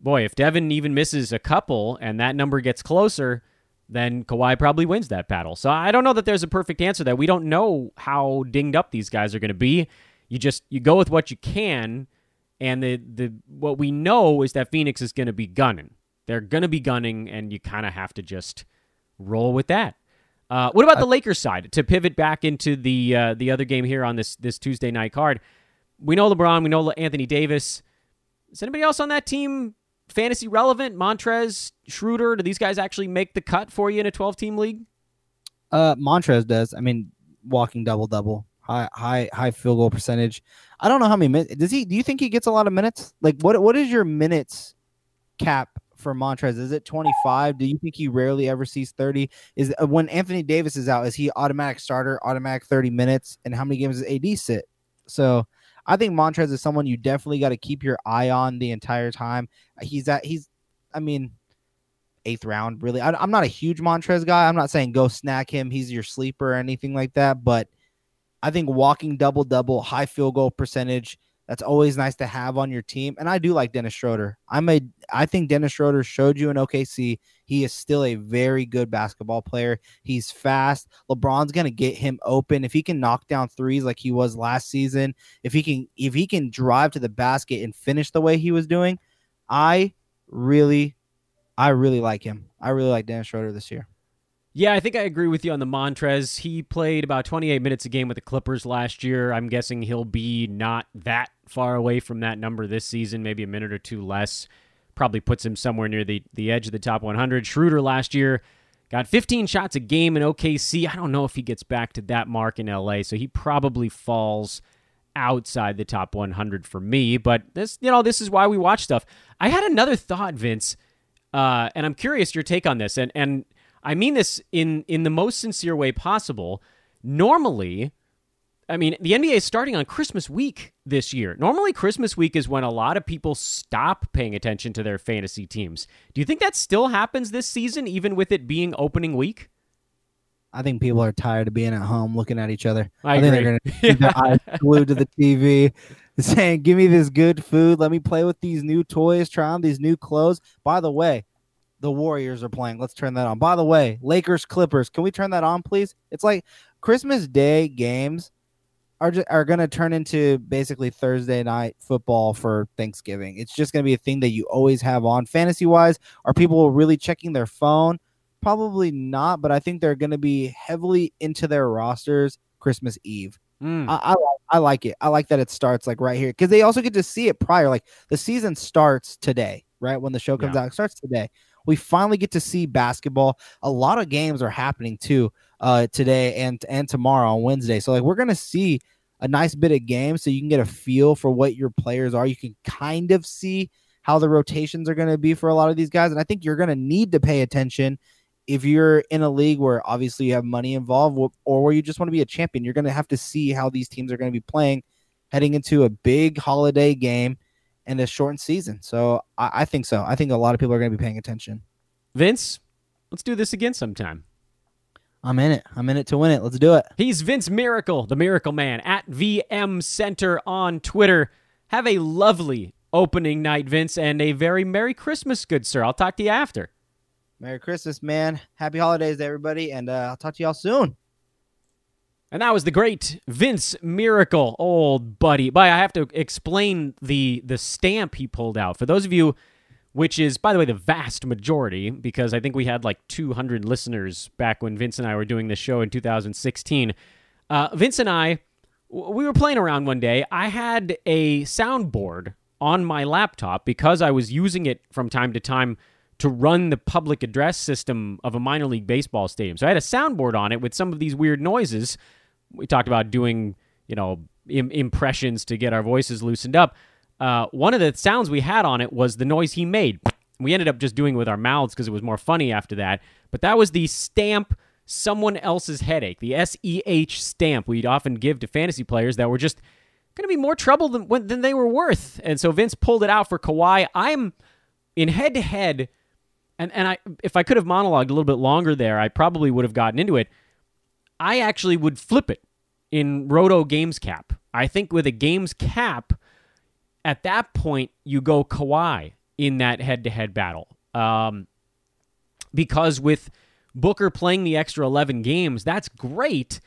boy, if Devin even misses a couple and that number gets closer, then Kawhi probably wins that battle. So I don't know that there's a perfect answer that we don't know how dinged up these guys are going to be. You go with what you can. And the what we know is that Phoenix is going to be gunning. They're going to be gunning, and you kind of have to just roll with that. What about the Lakers side? To pivot back into the other game here on this Tuesday night card, we know LeBron, we know Anthony Davis. Is anybody else on that team fantasy relevant? Montrez, Schroeder, do these guys actually make the cut for you in a 12-team league? Montrez does. I mean, walking double-double. High field goal percentage. I don't know how many minutes does he. Do you think he gets a lot of minutes? Like what is your minutes cap for Montrez? Is it 25? Do you think he rarely ever sees 30? Is when Anthony Davis is out, is he automatic starter, automatic 30 minutes? And how many games does AD sit? So I think Montrez is someone you definitely got to keep your eye on the entire time. I mean, 8th round really. I'm not a huge Montrez guy. I'm not saying go snack him. He's your sleeper or anything like that, but I think walking double-double, high field goal percentage, that's always nice to have on your team. And I do like Dennis Schroeder. I think Dennis Schroeder showed you in OKC. He is still a very good basketball player. He's fast. LeBron's going to get him open. If he can knock down threes like he was last season, if he can drive to the basket and finish the way he was doing, I really like him. I really like Dennis Schroeder this year. Yeah, I think I agree with you on the Montrez. He played about 28 minutes a game with the Clippers last year. I'm guessing he'll be not that far away from that number this season, maybe a minute or two less. Probably puts him somewhere near the edge of the top 100. Schroeder last year got 15 shots a game in OKC. I don't know if he gets back to that mark in LA, so he probably falls outside the top 100 for me. But this is why we watch stuff. I had another thought, Vince, and I'm curious your take on this. And I mean this in the most sincere way possible. Normally, I mean, the NBA is starting on Christmas week this year. Normally, Christmas week is when a lot of people stop paying attention to their fantasy teams. Do you think that still happens this season, even with it being opening week? I think people are tired of being at home looking at each other. I think they're going to keep their eyes glued to the TV, saying, give me this good food. Let me play with these new toys, try on these new clothes. By the way, the Warriors are playing. Let's turn that on. By the way, Lakers, Clippers. Can we turn that on, please? It's like Christmas Day games are going to turn into basically Thursday night football for Thanksgiving. It's just going to be a thing that you always have on. Fantasy-wise, are people really checking their phone? Probably not, but I think they're going to be heavily into their rosters Christmas Eve. I like it. I like that it starts like right here because they also get to see it prior. Like the season starts today, right? When the show comes out, it starts today. We finally get to see basketball. A lot of games are happening too today and tomorrow on Wednesday. So like we're going to see a nice bit of games so you can get a feel for what your players are. You can kind of see how the rotations are going to be for a lot of these guys. And I think you're going to need to pay attention if you're in a league where obviously you have money involved or where you just want to be a champion. You're going to have to see how these teams are going to be playing heading into a big holiday game and a shortened season. So I think so. I think a lot of people are going to be paying attention. Vince, let's do this again sometime. I'm in it. I'm in it to win it. Let's do it. He's Vince Miracle, the Miracle Man, at VMCenter on Twitter. Have a lovely opening night, Vince, and a very Merry Christmas, good sir. I'll talk to you after. Merry Christmas, man. Happy holidays, everybody, and I'll talk to y'all soon. And that was the great Vince Miracle, old buddy. But I have to explain the stamp he pulled out. For those of you, which is, by the way, the vast majority, because I think we had like 200 listeners back when Vince and I were doing this show in 2016. Vince and I, we were playing around one day. I had a soundboard on my laptop because I was using it from time to time to run the public address system of a minor league baseball stadium. So I had a soundboard on it with some of these weird noises. We talked about doing, impressions to get our voices loosened up. One of the sounds we had on it was the noise he made We ended up just doing it with our mouths because it was more funny after that. But that was the stamp someone else's headache, the SEH stamp we'd often give to fantasy players that were just going to be more trouble than they were worth. And so Vince pulled it out for Kawhi. I'm in head-to-head, and I, if I could have monologued a little bit longer there, I probably would have gotten into it. I actually would flip it in Roto Games Cap. I think with a Games Cap, at that point, you go Kawhi in that head-to-head battle. Because with Booker playing the extra 11 games, that's great,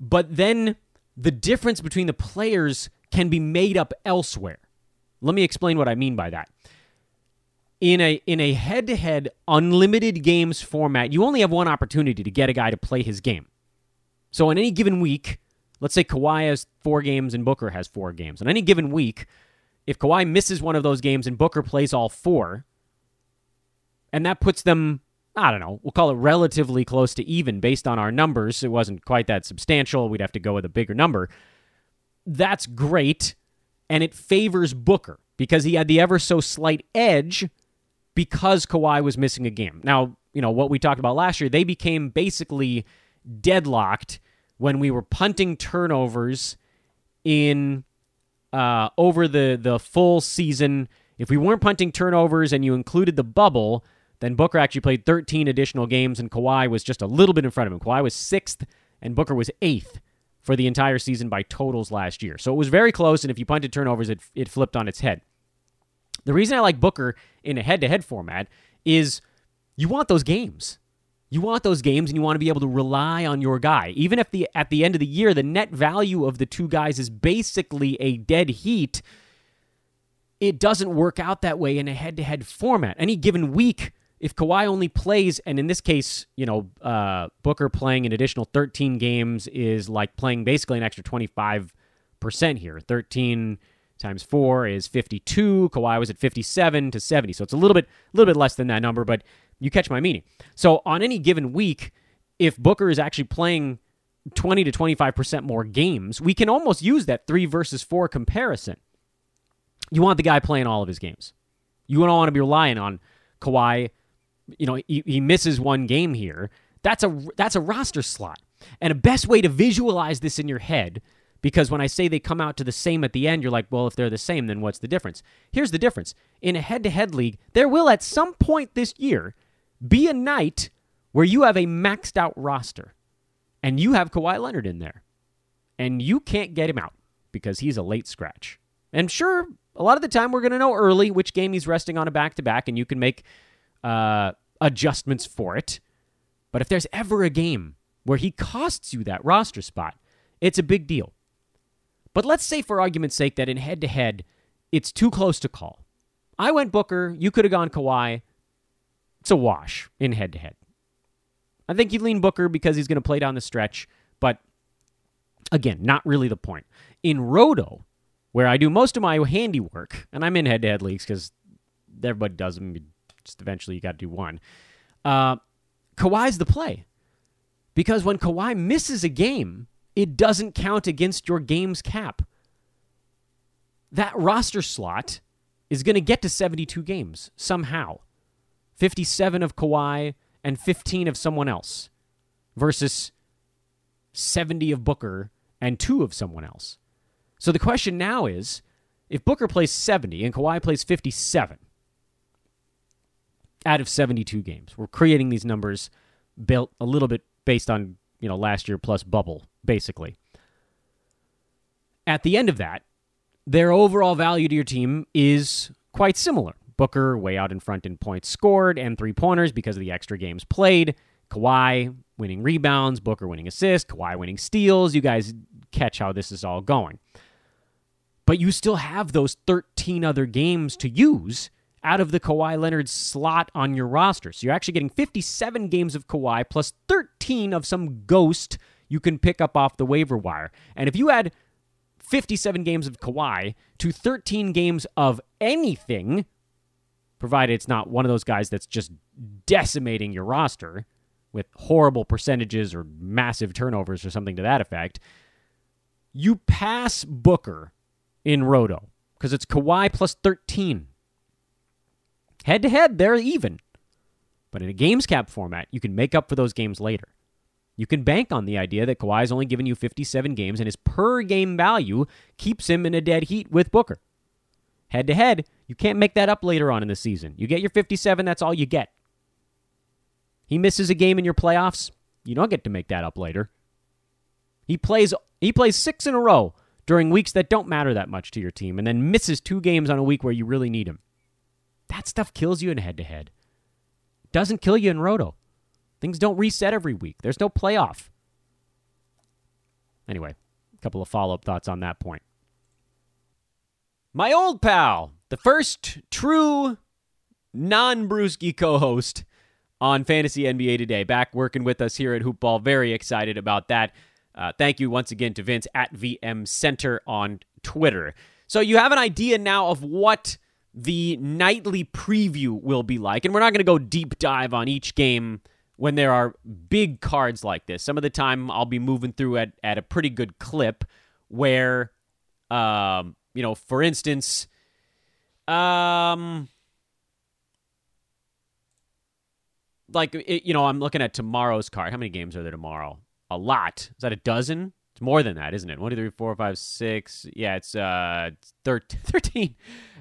but then the difference between the players can be made up elsewhere. Let me explain what I mean by that. In a head-to-head unlimited games format, you only have one opportunity to get a guy to play his game. So in any given week, let's say Kawhi has 4 games and Booker has 4 games. In any given week, if Kawhi misses one of those games and Booker plays all 4, and that puts them, I don't know, we'll call it relatively close to even based on our numbers. It wasn't quite that substantial. We'd have to go with a bigger number. That's great, and it favors Booker because he had the ever so slight edge because Kawhi was missing a game. Now, you know, what we talked about last year, they became basically deadlocked when we were punting turnovers in over the full season. If we weren't punting turnovers and you included the bubble, then Booker actually played 13 additional games, and Kawhi was just a little bit in front of him. Kawhi was 6th, and Booker was 8th for the entire season by totals last year. So it was very close, and if you punted turnovers, it flipped on its head. The reason I like Booker in a head-to-head format is you want those games. You want those games, and you want to be able to rely on your guy. Even if at the end of the year, the net value of the two guys is basically a dead heat, it doesn't work out that way in a head-to-head format. Any given week, if Kawhi only plays, and in this case, you know, Booker playing an additional 13 games is like playing basically an extra 25% here. 13 times 4 is 52. Kawhi was at 57 to 70, so it's a little bit less than that number, but you catch my meaning. So on any given week, if Booker is actually playing 20 to 25% more games, we can almost use that 3 versus 4 comparison. You want the guy playing all of his games. You don't want to be relying on Kawhi. You know, he misses one game here. That's a roster slot. And a best way to visualize this in your head, because when I say they come out to the same at the end, you're like, well, if they're the same, then what's the difference? Here's the difference. In a head-to-head league, there will at some point this year be a night where you have a maxed-out roster, and you have Kawhi Leonard in there, and you can't get him out because he's a late scratch. And sure, a lot of the time we're going to know early which game he's resting on a back-to-back, and you can make adjustments for it. But if there's ever a game where he costs you that roster spot, it's a big deal. But let's say for argument's sake that in head-to-head, it's too close to call. I went Booker. You could have gone Kawhi. It's a wash in head-to-head. I think you lean Booker because he's going to play down the stretch. But again, not really the point. In Roto, where I do most of my handiwork, and I'm in head-to-head leagues because everybody does them. Just eventually you got to do one. Kawhi's the play. Because when Kawhi misses a game, it doesn't count against your game's cap. That roster slot is going to get to 72 games somehow. 57 of Kawhi and 15 of someone else versus 70 of Booker and 2 of someone else. So the question now is, if Booker plays 70 and Kawhi plays 57... out of 72 games. We're creating these numbers built a little bit based on, you know, last year plus bubble, basically. At the end of that, their overall value to your team is quite similar. Booker way out in front in points scored and three-pointers because of the extra games played. Kawhi winning rebounds, Booker winning assists, Kawhi winning steals. You guys catch how this is all going. But you still have those 13 other games to use out of the Kawhi Leonard slot on your roster. So you're actually getting 57 games of Kawhi plus 13 of some ghost you can pick up off the waiver wire. And if you add 57 games of Kawhi to 13 games of anything, provided it's not one of those guys that's just decimating your roster with horrible percentages or massive turnovers or something to that effect, you pass Booker in Roto because it's Kawhi plus 13. Head-to-head, they're even. But in a games cap format, you can make up for those games later. You can bank on the idea that Kawhi's only given you 57 games and his per-game value keeps him in a dead heat with Booker. Head-to-head, you can't make that up later on in the season. You get your 57, that's all you get. He misses a game in your playoffs, you don't get to make that up later. He plays 6 in a row during weeks that don't matter that much to your team and then misses 2 games on a week where you really need him. That stuff kills you in head-to-head. It doesn't kill you in roto. Things don't reset every week. There's no playoff. Anyway, a couple of follow-up thoughts on that point. My old pal, the first true non-Brewski co-host on Fantasy NBA Today, back working with us here at HoopBall. Very excited about that. Thank you once again to Vince at VMCenter on Twitter. So you have an idea now of what the nightly preview will be like, and we're not going to go deep dive on each game when there are big cards like this. Some of the time I'll be moving through at a pretty good clip where, for instance, I'm looking at tomorrow's card. How many games are there tomorrow? A lot. Is that a dozen? It's more than that, isn't it? 1, 2, 3, 4, 5, 6. Yeah, it's 13.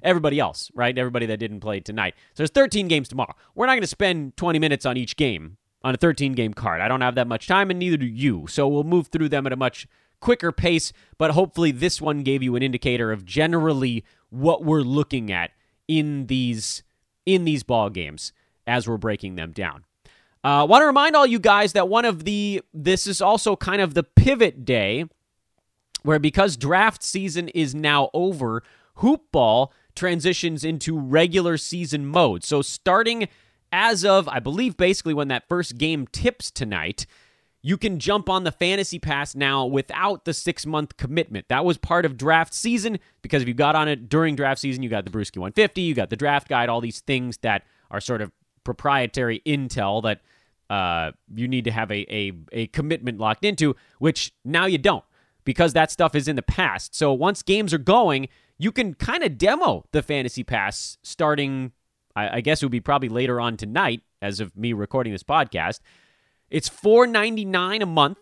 Everybody else, right? Everybody that didn't play tonight. So there's 13 games tomorrow. We're not going to spend 20 minutes on each game on a 13-game card. I don't have that much time, and neither do you. So we'll move through them at a much quicker pace, but hopefully this one gave you an indicator of generally what we're looking at in these ball games as we're breaking them down. I want to remind all you guys that this is also kind of the pivot day where, because draft season is now over, HoopBall transitions into regular season mode. So starting as of, I believe, basically when that first game tips tonight, you can jump on the Fantasy Pass now without the 6-month commitment. That was part of draft season, because if you got on it during draft season, you got the Brewski 150, you got the draft guide, all these things that are sort of proprietary intel that you need to have a commitment locked into, which now you don't, because that stuff is in the past. So once games are going, you can kind of demo the Fantasy Pass starting, I guess it would be probably later on tonight as of me recording this podcast. It's $4.99 a month,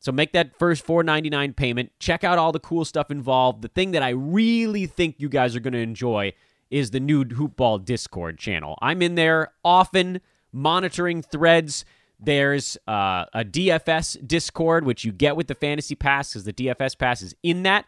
so make that first $4.99 payment. Check out all the cool stuff involved. The thing that I really think you guys are going to enjoy is the new HoopBall Discord channel. I'm in there often monitoring threads. There's a DFS Discord, which you get with the Fantasy Pass, because the DFS Pass is in that.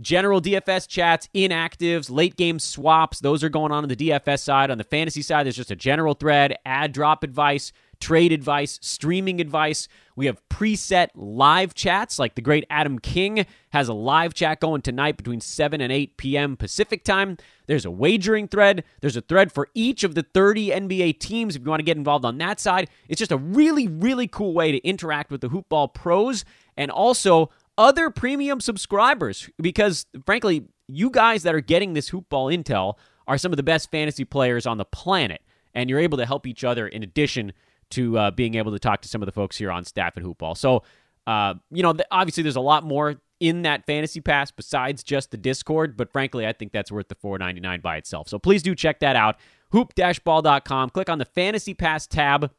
General DFS chats, inactives, late game swaps, those are going on the DFS side. On the fantasy side, there's just a general thread, ad drop advice, trade advice, streaming advice. We have preset live chats, like the great Adam King has a live chat going tonight between 7 and 8 p.m. Pacific time. There's a wagering thread. There's a thread for each of the 30 NBA teams if you want to get involved on that side. It's just a really, really cool way to interact with the HoopBall pros and also other premium subscribers, because, frankly, you guys that are getting this HoopBall intel are some of the best fantasy players on the planet, and you're able to help each other in addition to being able to talk to some of the folks here on staff at HoopBall. So, obviously there's a lot more in that Fantasy Pass besides just the Discord, but frankly, I think that's worth the $4.99 by itself. So please do check that out. Hoop-ball.com. Click on the Fantasy Pass tab.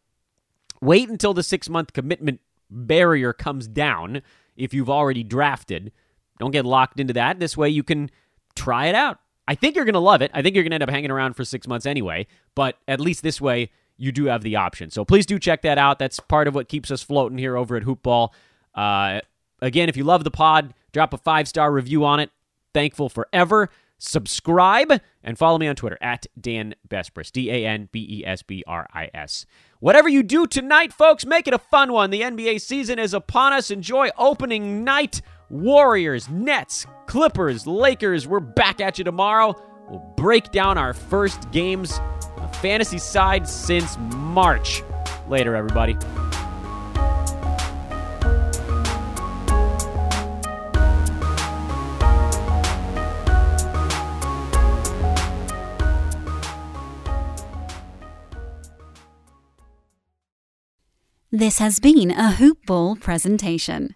Wait until the 6-month commitment barrier comes down if you've already drafted. Don't get locked into that. This way you can try it out. I think you're going to love it. I think you're going to end up hanging around for 6 months anyway, but at least this way you do have the option. So please do check that out. That's part of what keeps us floating here over at HoopBall. Again, if you love the pod, drop a 5-star review on it. Thankful forever. Subscribe and follow me on Twitter at Dan Besbris, DanBesbris. Whatever you do tonight, folks, make it a fun one. The NBA season is upon us. Enjoy opening night. Warriors, Nets, Clippers, Lakers. We're back at you tomorrow. We'll break down our first games on the fantasy side since March. Later, everybody. This has been a HoopBall presentation.